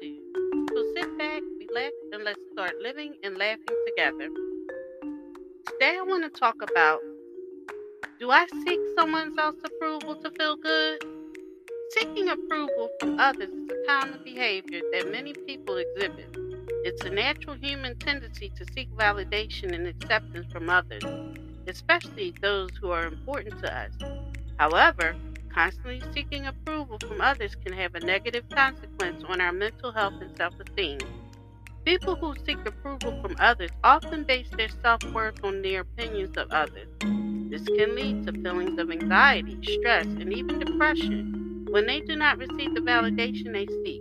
to you. So sit back, relax, and let's start living and laughing together. Today I want to talk about, do I seek someone else's approval to feel good? Seeking approval from others is a common behavior that many people exhibit. It's a natural human tendency to seek validation and acceptance from others, especially those who are important to us. However, constantly seeking approval from others can have a negative consequence on our mental health and self-esteem. People who seek approval from others often base their self-worth on their opinions of others. This can lead to feelings of anxiety, stress, and even depression when they do not receive the validation they seek.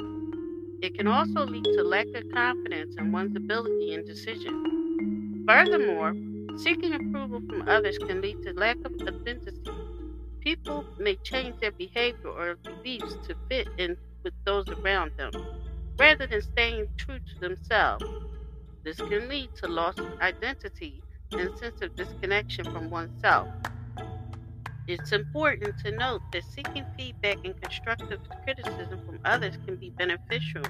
It can also lead to lack of confidence in one's ability and decisions. Furthermore, seeking approval from others can lead to lack of authenticity. People may change their behavior or beliefs to fit in with those around them, rather than staying true to themselves. This can lead to loss of identity and sense of disconnection from oneself. It's important to note that seeking feedback and constructive criticism from others can be beneficial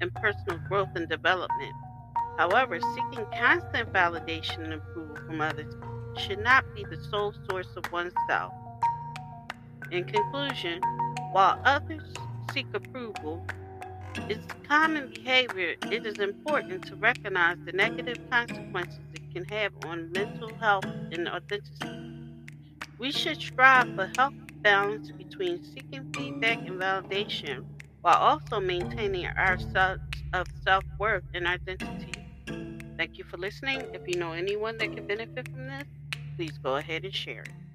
in personal growth and development. However, seeking constant validation and approval from others should not be the sole source of oneself. In conclusion, while others seek approval, it's common behavior, it is important to recognize the negative consequences it can have on mental health and authenticity. We should strive for healthy balance between seeking feedback and validation while also maintaining our sense of self-worth and identity. Thank you for listening. If you know anyone that can benefit from this, please go ahead and share it.